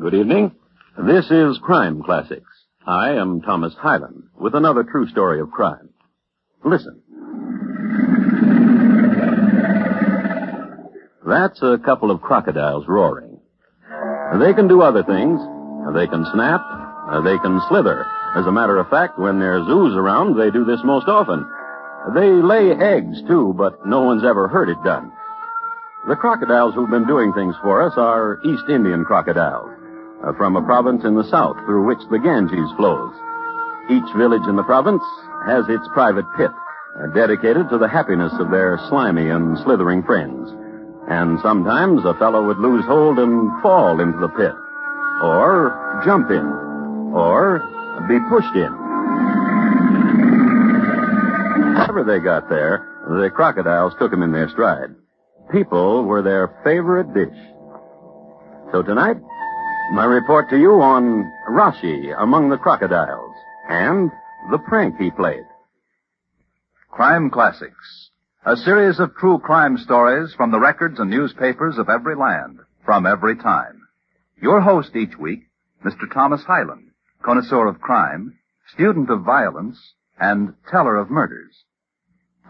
Good evening. This is Crime Classics. I am Thomas Highland with another true story of crime. Listen. That's a couple of crocodiles roaring. They can do other things. They can snap. They can slither. As a matter of fact, when there's zoos around, they do this most often. They lay eggs, too, but no one's ever heard it done. The crocodiles who've been doing things for us are East Indian crocodiles, from a province in the south through which the Ganges flows. Each village in the province has its private pit, dedicated to the happiness of their slimy and slithering friends. And sometimes a fellow would lose hold and fall into the pit, or jump in, or be pushed in. Whenever they got there, the crocodiles took them in their stride. People were their favorite dish. So tonight, my report to you on Rashi among the crocodiles and the prank he played. Crime Classics, a series of true crime stories from the records and newspapers of every land, from every time. Your host each week, Mr. Thomas Highland, connoisseur of crime, student of violence, and teller of murders.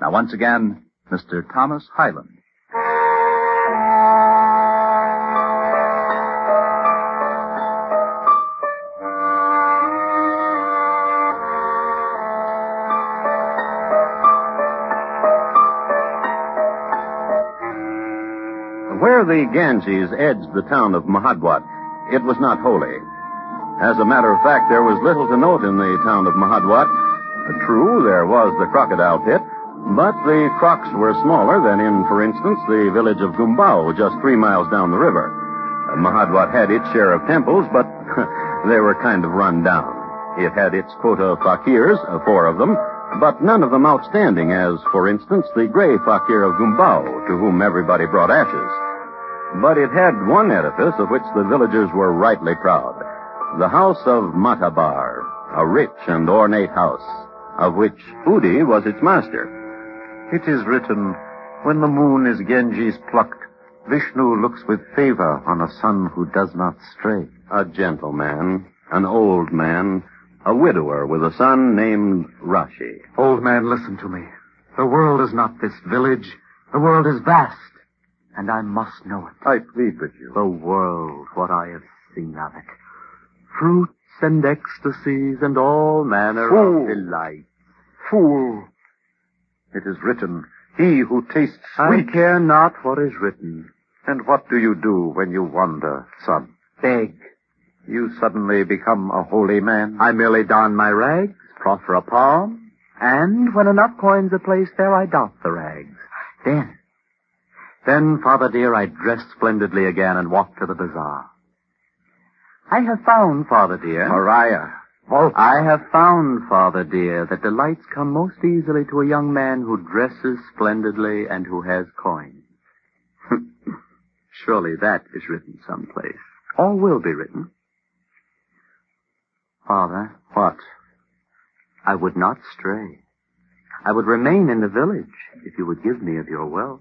Now, once again, Mr. Thomas Highland. Where the Ganges edged the town of Mahadwat, it was not holy. As a matter of fact, there was little to note in the town of Mahadwat. True, there was the crocodile pit, but the crocs were smaller than in, for instance, the village of Gumbao, just 3 miles down the river. Mahadwat had its share of temples, but they were kind of run down. It had its quota of fakirs, 4 of them, but none of them outstanding, as, for instance, the gray fakir of Gumbao, to whom everybody brought ashes. But it had one edifice of which the villagers were rightly proud, the house of Matabar, a rich and ornate house, of which Udi was its master. It is written, when the moon is Ganges plucked, Vishnu looks with favor on a son who does not stray. A gentleman, an old man, a widower with a son named Rashi. Old man, listen to me. The world is not this village. The world is vast, and I must know it. I plead with you. The world, what I have seen of it. Fruits and ecstasies and all manner of delight. Fool. It is written, he who tastes sweet. I care not what is written. And what do you do when you wander, son? Beg. You suddenly become a holy man. I merely don my rags, proffer a palm, and when enough coins are placed there, I doff the rags. Then, father dear, I dress splendidly again and walk to the bazaar. I have found, father dear... Mariah. I have found, Father dear, that delights come most easily to a young man who dresses splendidly and who has coins. Surely that is written someplace, or will be written. Father. What? I would not stray. I would remain in the village if you would give me of your wealth.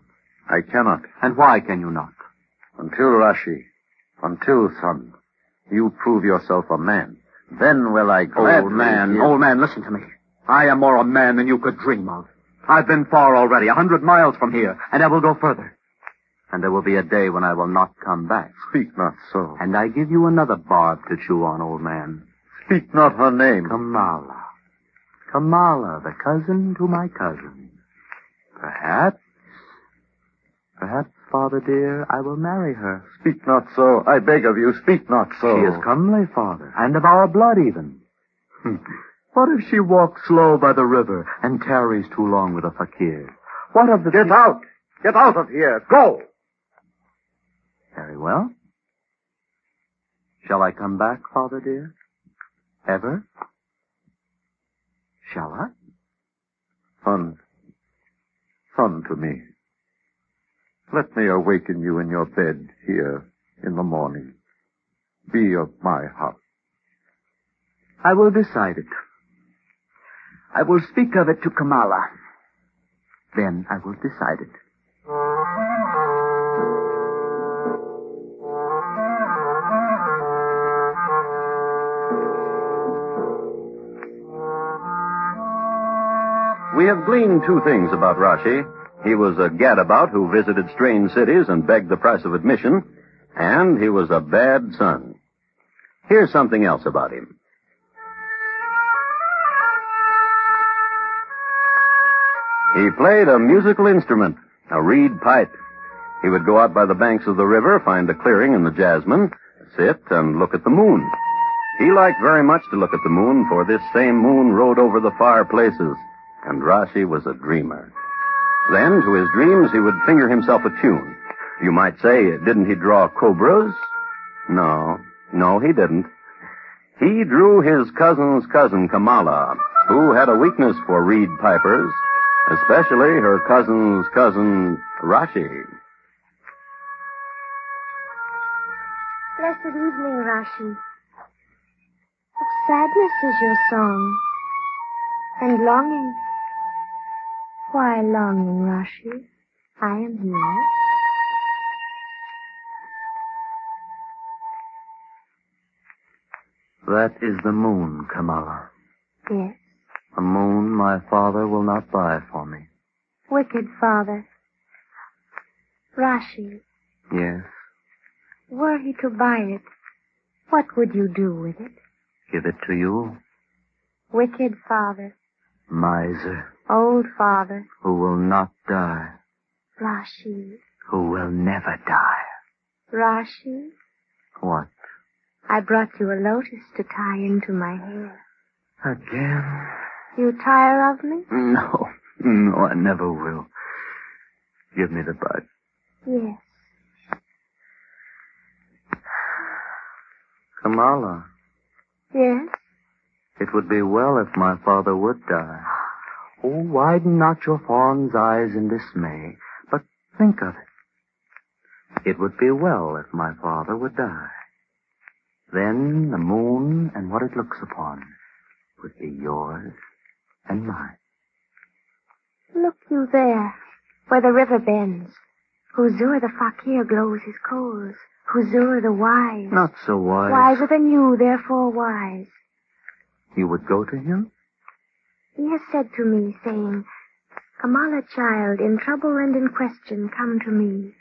I cannot. And why can you not? Until, Rashi, until, son, you prove yourself a man. Then will I gladly... Old man, listen to me. I am more a man than you could dream of. I've been far already, 100 miles from here, and I will go further. And there will be a day when I will not come back. Speak not so. And I give you another barb to chew on, old man. Speak not her name. Kamala. Kamala, the cousin to my cousin. Perhaps, Father dear, I will marry her. Speak not so. I beg of you, speak not so. She is comely, Father, and of our blood even. What if she walks slow by the river and tarries too long with a fakir? What of the... Get out! Get out of here! Go! Very well. Shall I come back, Father dear? Ever? Shall I? Son to me. Let me awaken you in your bed here in the morning. Be of my heart. I will decide it. I will speak of it to Kamala. Then I will decide it. We have gleaned two things about Rashi. He was a gadabout who visited strange cities and begged the price of admission, and he was a bad son. Here's something else about him. He played a musical instrument, a reed pipe. He would go out by the banks of the river, find a clearing in the jasmine, sit and look at the moon. He liked very much to look at the moon, for this same moon rode over the far places, and Rashi was a dreamer. Then, to his dreams, he would finger himself a tune. You might say, didn't he draw cobras? No, he didn't. He drew his cousin's cousin, Kamala, who had a weakness for reed pipers, especially her cousin's cousin, Rashi. Blessed evening, Rashi. Of sadness is your song, and longing. Why longing, Rashi? I am here. That is the moon, Kamala. Yes. A moon my father will not buy for me. Wicked father. Rashi. Yes. Were he to buy it, what would you do with it? Give it to you. Wicked father. Miser. Old father. Who will not die. Rashi. Who will never die. Rashi. What? I brought you a lotus to tie into my hair. Again? You tire of me? No, I never will. Give me the bud. Yes. Kamala. Yes? It would be well if my father would die. Oh, widen not your fawn's eyes in dismay, but think of it. It would be well if my father would die. Then the moon and what it looks upon would be yours and mine. Look you there, where the river bends. Huzoor the fakir glows his coals. Huzoor the wise. Not so wise. Wiser than you, therefore wise. You would go to him? He has said to me, saying, Kamala, child, in trouble and in question, come to me.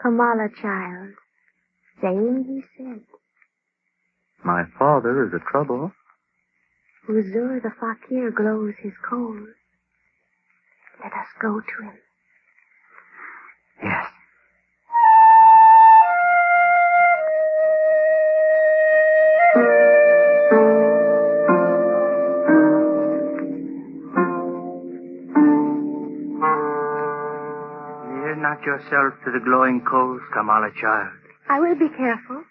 Kamala, child, saying he said. My father is a trouble. Huzoor the fakir glows his coals. Let us go to him. Yes. Near not yourself to the glowing coals, Kamala, child. I will be careful.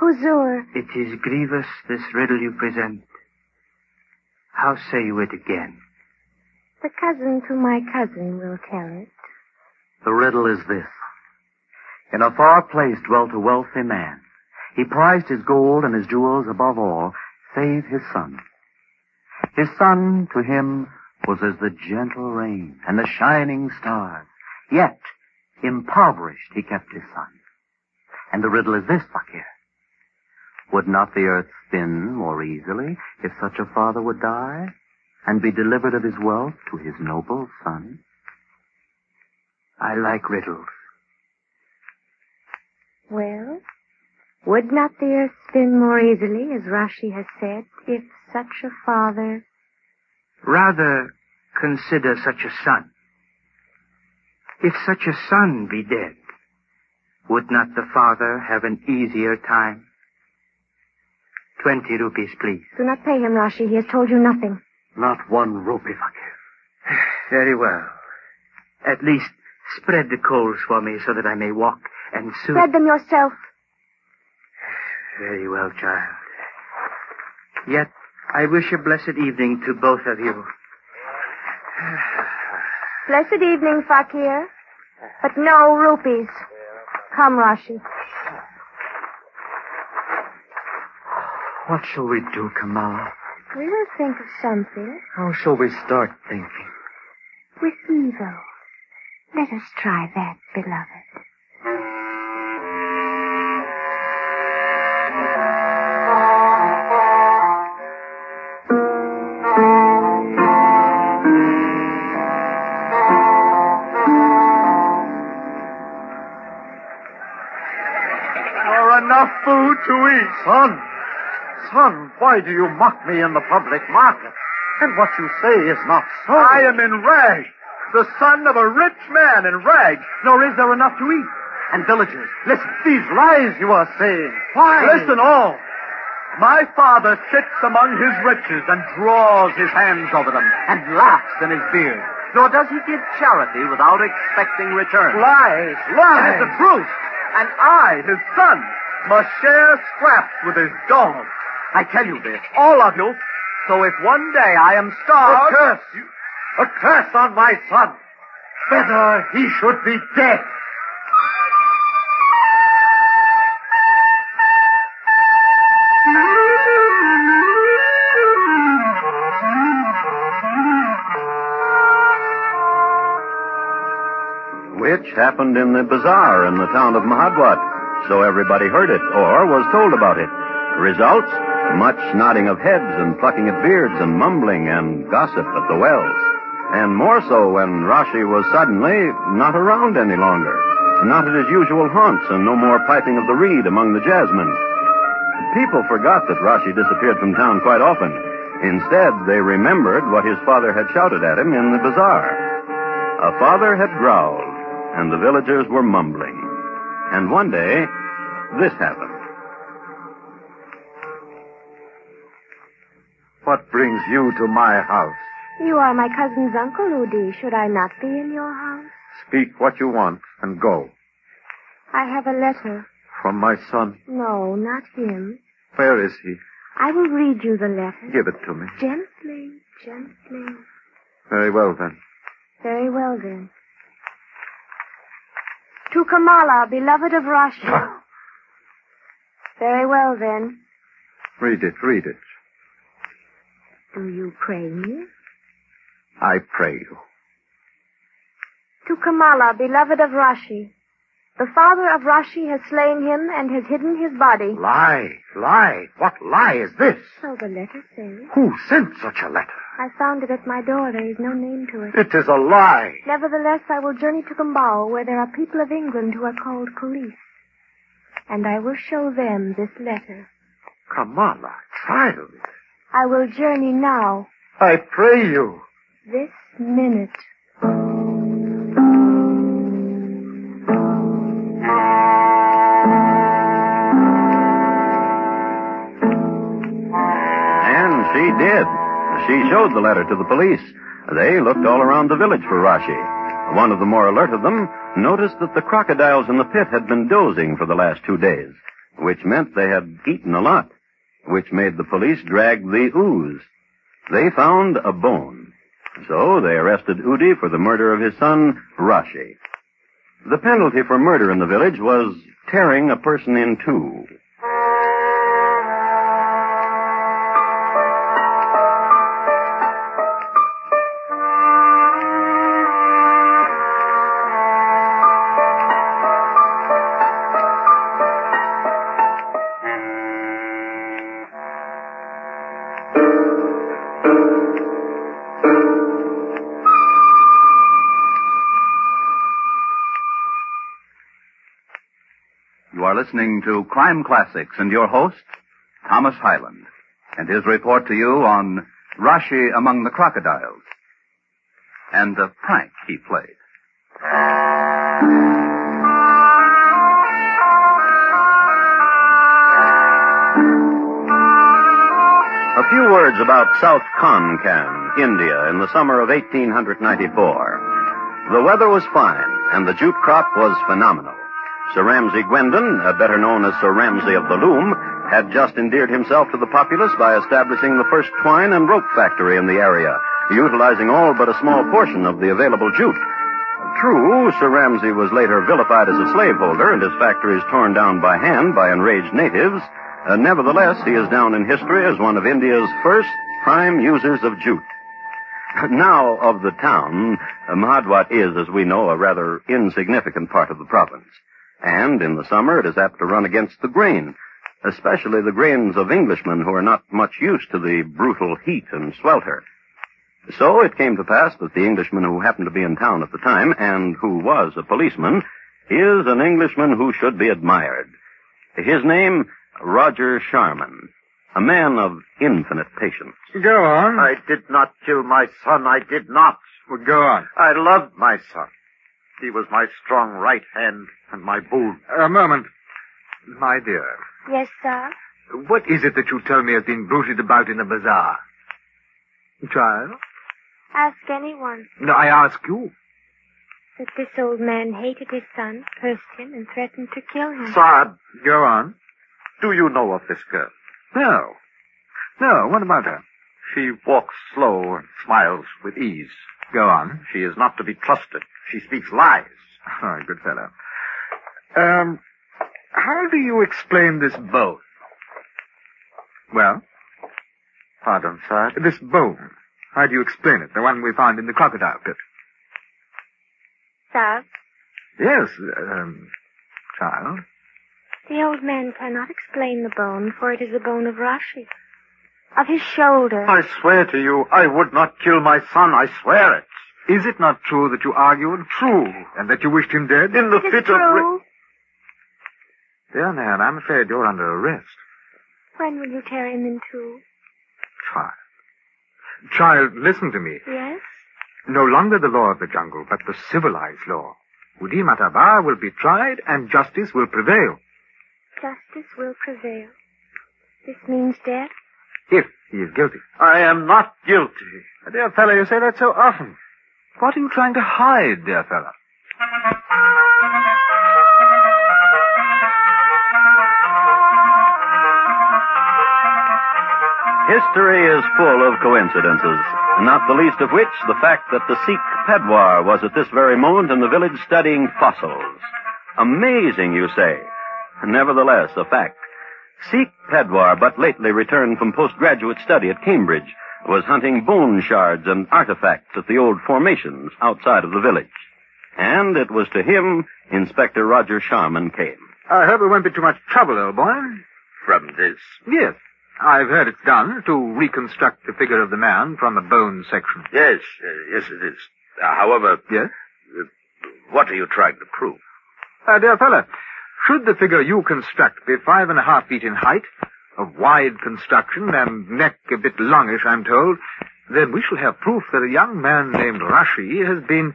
Huzoor. It is grievous, this riddle you present. How say you it again? The cousin to my cousin will tell it. The riddle is this. In a far place dwelt a wealthy man. He prized his gold and his jewels above all, save his son. His son to him was as the gentle rain and the shining stars. Yet, impoverished, he kept his son. And the riddle is this, fakir. Would not the earth spin more easily if such a father would die and be delivered of his wealth to his noble son? I like riddles. Well, would not the earth spin more easily, as Rashi has said, if such a father... Rather, consider such a son. If such a son be dead, would not the father have an easier time? 20 rupees, please. Do not pay him, Rashi. He has told you nothing. Not 1 rupee, fakir. Very well. At least spread the coals for me so that I may walk and soon... Spread them yourself. Very well, child. Yet I wish a blessed evening to both of you. Blessed evening, fakir. But no rupees. Come, Rashi. What shall we do, Kamala? We will think of something. How shall we start thinking? With evil. Let us try that, beloved. enough food to eat. Son, why do you mock me in the public market? And what you say is not so. I am in rags, the son of a rich man in rags. Nor is there enough to eat. And villagers, listen, these lies you are saying. Why? Listen all. My father sits among his riches and draws his hands over them and laughs in his beard. Nor does he give charity without expecting return. Lies. That is the truth. And I, his son, must share scraps with his dog. I tell you this, all of you. So if one day I am starved... A curse on my son. Better he should be dead. Which happened in the bazaar in the town of Mahadwat, so everybody heard it or was told about it. Results, much nodding of heads and plucking of beards and mumbling and gossip at the wells. And more so when Rashi was suddenly not around any longer, not at his usual haunts, and no more piping of the reed among the jasmine. People forgot that Rashi disappeared from town quite often. Instead, they remembered what his father had shouted at him in the bazaar. A father had growled, and the villagers were mumbling. And one day, this happened. What brings you to my house? You are my cousin's uncle, Udi. Should I not be in your house? Speak what you want and go. I have a letter. From my son? No, not him. Where is he? I will read you the letter. Give it to me. Gently. Very well, then. To Kamala, beloved of Rashi. Very well, then. Read it. Do you pray me? I pray you. To Kamala, beloved of Rashi. The father of Rashi has slain him and has hidden his body. Lie. What lie is this? So the letter says. Who sent such a letter? I found it at my door. There is no name to it. It is a lie. Nevertheless, I will journey to Gumbao, where there are people of England who are called police. And I will show them this letter. Kamala, child. I will journey now. I pray you. This minute. She did. She showed the letter to the police. They looked all around the village for Rashi. One of the more alert of them noticed that the crocodiles in the pit had been dozing for the last 2 days, which meant they had eaten a lot, which made the police drag the ooze. They found a bone. So they arrested Udi for the murder of his son, Rashi. The penalty for murder in the village was tearing a person in two. Listening to Crime Classics and your host, Thomas Highland, and his report to you on Rashi Among the Crocodiles and the prank he played. A few words about South Konkan, India, in the summer of 1894. The weather was fine, and the jute crop was phenomenal. Sir Ramsey Gwendon, better known as Sir Ramsey of the Loom, had just endeared himself to the populace by establishing the first twine and rope factory in the area, utilizing all but a small portion of the available jute. True, Sir Ramsey was later vilified as a slaveholder and his factories torn down by hand by enraged natives. Nevertheless, he is down in history as one of India's first prime users of jute. Now, of the town, Mahadwat is, as we know, a rather insignificant part of the province. And in the summer, it is apt to run against the grain, especially the grains of Englishmen who are not much used to the brutal heat and swelter. So it came to pass that the Englishman who happened to be in town at the time, and who was a policeman, is an Englishman who should be admired. His name, Roger Sharman, a man of infinite patience. Go on. I did not kill my son. I did not. Well, go on. I loved my son. He was my strong right hand and my boon. A moment. My dear. Yes, sir? What is it that you tell me has been bruited about in the bazaar? Child? Ask anyone. No, I ask you. That this old man hated his son, cursed him, and threatened to kill him. Saad, go on. Do you know of this girl? No. No, what about her? She walks slow and smiles with ease. Go on. She is not to be trusted. She speaks lies. Oh, good fellow. How do you explain this bone? Well? Pardon, sir? This bone. How do you explain it? The one we found in the crocodile pit. Sir? Yes, child? The old man cannot explain the bone, for it is the bone of Rashi. Of his shoulder. I swear to you, I would not kill my son. I swear it. Is it not true that you argued? True. And that you wished him dead? In the fit of... True. Dear man, I'm afraid you're under arrest. When will you tear him in two? Child. Child, listen to me. Yes? No longer the law of the jungle, but the civilized law. Udi Matabar will be tried and justice will prevail. Justice will prevail. This means death? If he is guilty. I am not guilty. My dear fellow, you say that so often. What are you trying to hide, dear fellow? History is full of coincidences, not the least of which the fact that the Sikh Pedwar was at this very moment in the village studying fossils. Amazing, you say. Nevertheless, a fact. Sikh Pedwar, but lately returned from postgraduate study at Cambridge, was hunting bone shards and artifacts at the old formations outside of the village. And it was to him Inspector Roger Sharman came. I hope it won't be too much trouble, old boy. From this? Yes. I've heard it's done to reconstruct the figure of the man from a bone section. Yes, yes it is. However... Yes? What are you trying to prove? Dear fellow, should the figure you construct be 5.5 feet in height, of wide construction, and neck a bit longish, I'm told, then we shall have proof that a young man named Rashi has been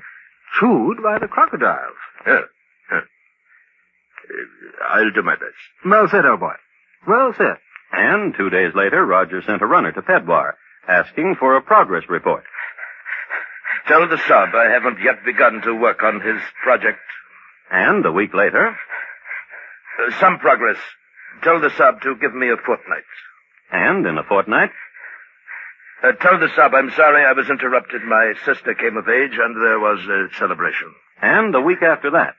chewed by the crocodiles. I'll do my best. Well said, old boy. Well said. And 2 days later, Roger sent a runner to Pedwar, asking for a progress report. Tell the sub I haven't yet begun to work on his project. And a week later... Some progress. Tell the sub to give me a fortnight. And in a fortnight? Tell the sub I'm sorry I was interrupted. My sister came of age and there was a celebration. And a week after that?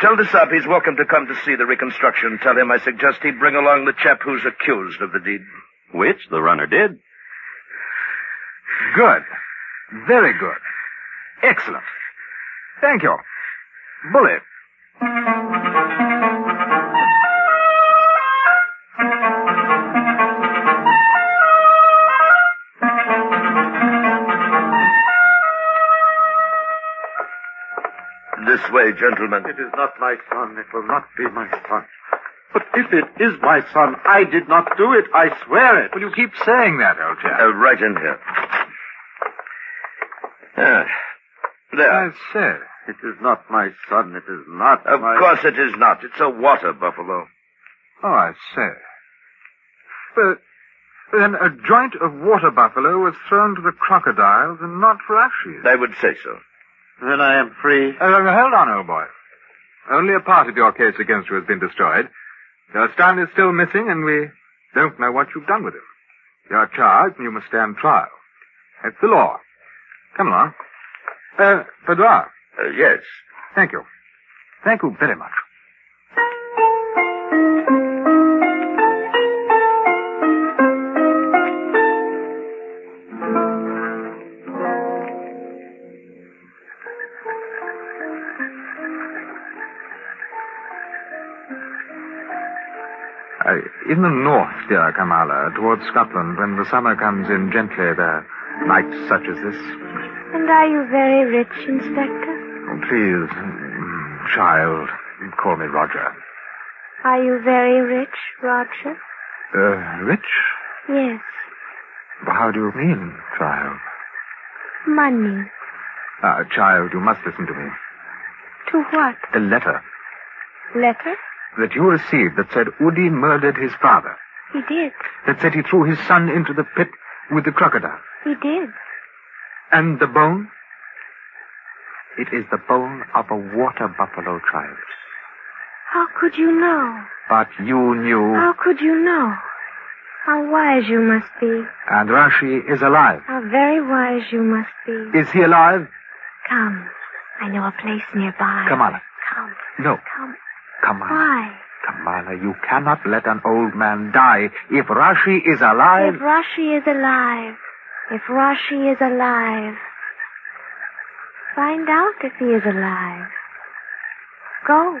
Tell the sub he's welcome to come to see the reconstruction. Tell him I suggest he bring along the chap who's accused of the deed. Which the runner did. Good. Very good. Excellent. Thank you. Bully. This way, gentlemen. It is not my son. It will not be my son. But if it is my son, I did not do it. I swear it. Well, you keep saying that, old chap. Right in here. There. I said. It is not my son. It is not my... Of course it is not. It's a water buffalo. Oh, I say. But then a joint of water buffalo was thrown to the crocodiles and not Rashi's. I would say so. Then I am free. Hold on, old boy. Only a part of your case against you has been destroyed. Your son is still missing, and we don't know what you've done with him. You're charged, and you must stand trial. That's the law. Come along. Pedwar. Yes. Thank you. Thank you very much. In the north, dear Kamala, towards Scotland, when the summer comes in gently, there are nights such as this. And are you very rich, Inspector? Oh, please, child, call me Roger. Are you very rich, Roger? Rich? Yes. How do you mean, child? Money. Child, you must listen to me. To what? A letter. Letter? That you received that said Udi murdered his father. He did. That said he threw his son into the pit with the crocodile. He did. And the bone? It is the bone of a water buffalo, child. How could you know? But you knew. How could you know? How wise you must be. And Rashi is alive. How very wise you must be. Is he alive? Come. I know a place nearby. Kamala. Come. No. Come. Kamala. Why? Kamala, you cannot let an old man die. If Rashi is alive... If Rashi is alive. If Rashi is alive. Find out if he is alive. Go.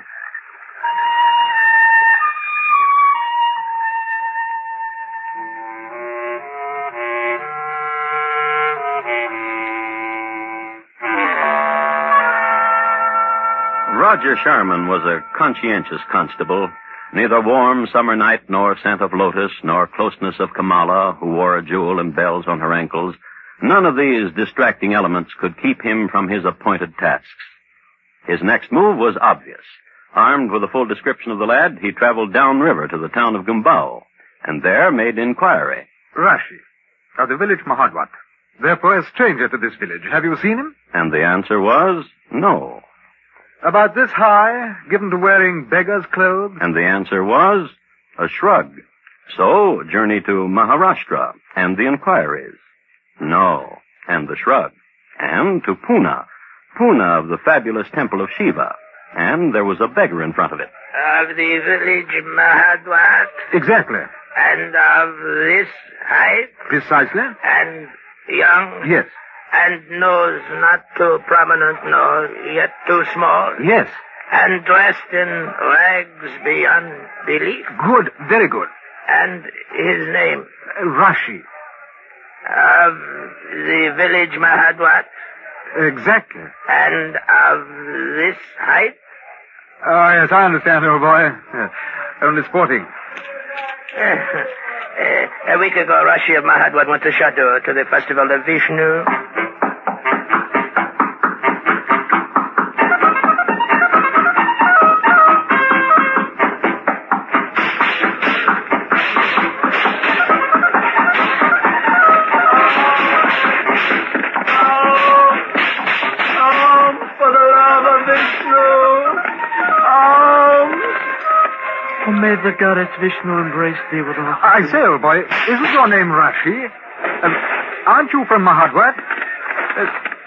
Roger Sharman was a conscientious constable. Neither warm summer night nor scent of lotus nor closeness of Kamala, who wore a jewel and bells on her ankles, none of these distracting elements could keep him from his appointed tasks. His next move was obvious. Armed with a full description of the lad, he traveled downriver to the town of Gumbao, and there made inquiry. Rashi, of the village Mahadwat, therefore a stranger to this village. Have you seen him? And the answer was no. About this high, given to wearing beggar's clothes? And the answer was a shrug. So, journey to Maharashtra and the inquiries. No, and the shrug. And to Pune. Pune of the fabulous temple of Shiva. And there was a beggar in front of it. Of the village Mahadwat? Exactly. And of this height? Precisely. And young? Yes. And nose not too prominent nor yet too small. Yes. And dressed in rags beyond belief. Good, very good. And his name? Rashi. Of the village Mahadwat? Exactly. And of this height? Oh, yes, I understand, old boy. Only sporting. A week ago, Rashi of Mahadwat went to Shadur to the festival of Vishnu. May the goddess Vishnu embrace thee with all... I say, old boy, isn't your name Rashi? Aren't you from Mahadwat?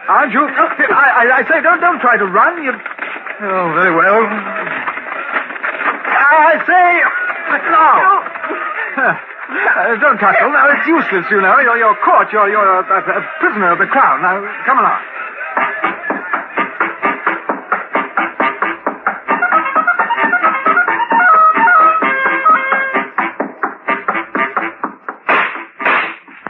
Aren't you... I say, don't try to run. You... Oh, very well. I say... Now! Don't tussle. Now, it's useless, you know. You're caught. You're a prisoner of the crown. Now, come along.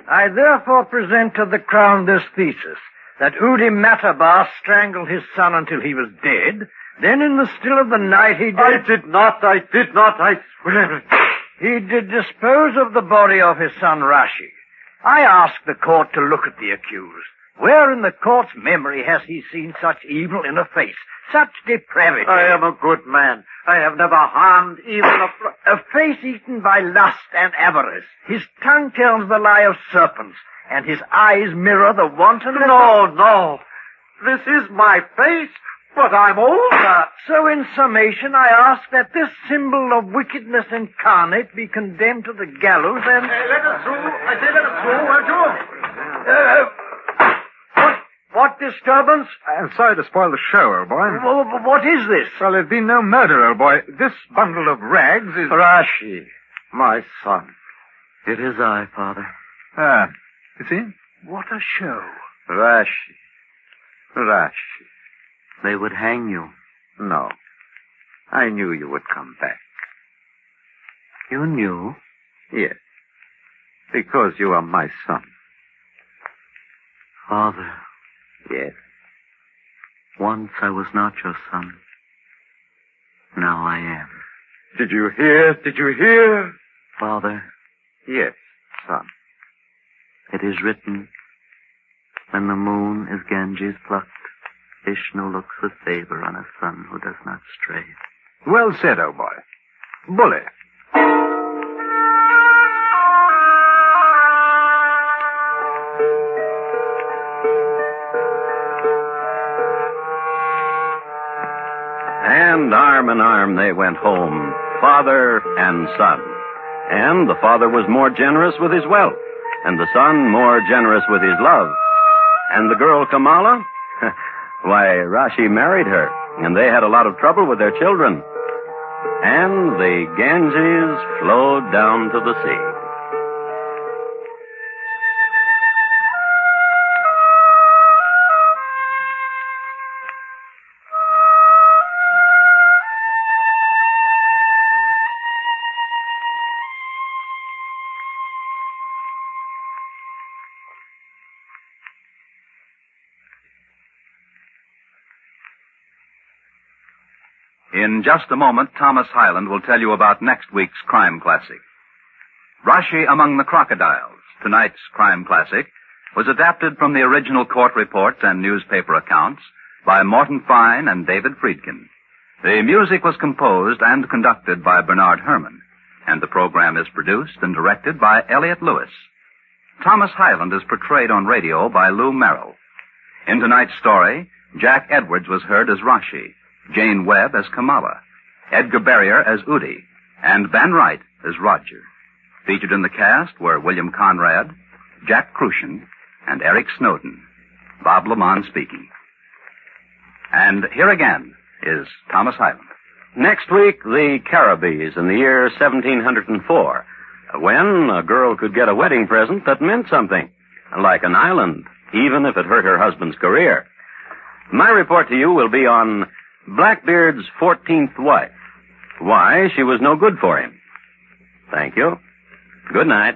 I therefore present to the Crown this thesis, that Udi Matabar strangled his son until he was dead, then in the still of the night he did... I did not, I swear it. He did dispose of the body of his son Rashi. I ask the court to look at the accused. Where in the court's memory has he seen such evil in a face, such depravity? I am a good man. I have never harmed even a face eaten by lust and avarice. His tongue tells the lie of serpents, and his eyes mirror the wantonness. No. This is my face, but I'm older. So in summation, I ask that this symbol of wickedness incarnate be condemned to the gallows and... let us through. I say let us through. Won't you? What disturbance? I'm sorry to spoil the show, old boy. What is this? Well, there's been no murder, old boy. This bundle of rags is... Rashi, my son. It is I, Father. Ah, you see? What a show. Rashi. They would hang you. No. I knew you would come back. You knew? Yes. Because you are my son. Father... Yes. Once I was not your son. Now I am. Did you hear? Did you hear? Father. Yes, son. It is written, when the moon is Ganges plucked, Vishnu looks with favor on a son who does not stray. Well said, old boy. Bully. And arm in arm they went home, father and son. And the father was more generous with his wealth, and the son more generous with his love. And the girl Kamala? Why, Rashi married her, and they had a lot of trouble with their children. And the Ganges flowed down to the sea. In just a moment, Thomas Highland will tell you about next week's crime classic. Rashi Among the Crocodiles, tonight's crime classic, was adapted from the original court reports and newspaper accounts by Morton Fine and David Friedkin. The music was composed and conducted by Bernard Herrmann, and the program is produced and directed by Elliot Lewis. Thomas Highland is portrayed on radio by Lou Merrill. In tonight's story, Jack Edwards was heard as Rashi, Jane Webb as Kamala, Edgar Barrier as Udi, and Van Wright as Roger. Featured in the cast were William Conrad, Jack Crucian, and Eric Snowden. Bob Lamont speaking. And here again is Thomas Highland. Next week, the Caribbees in the year 1704, when a girl could get a wedding present that meant something, like an island, even if it hurt her husband's career. My report to you will be on Blackbeard's 14th wife. Why she was no good for him. Thank you. Good night.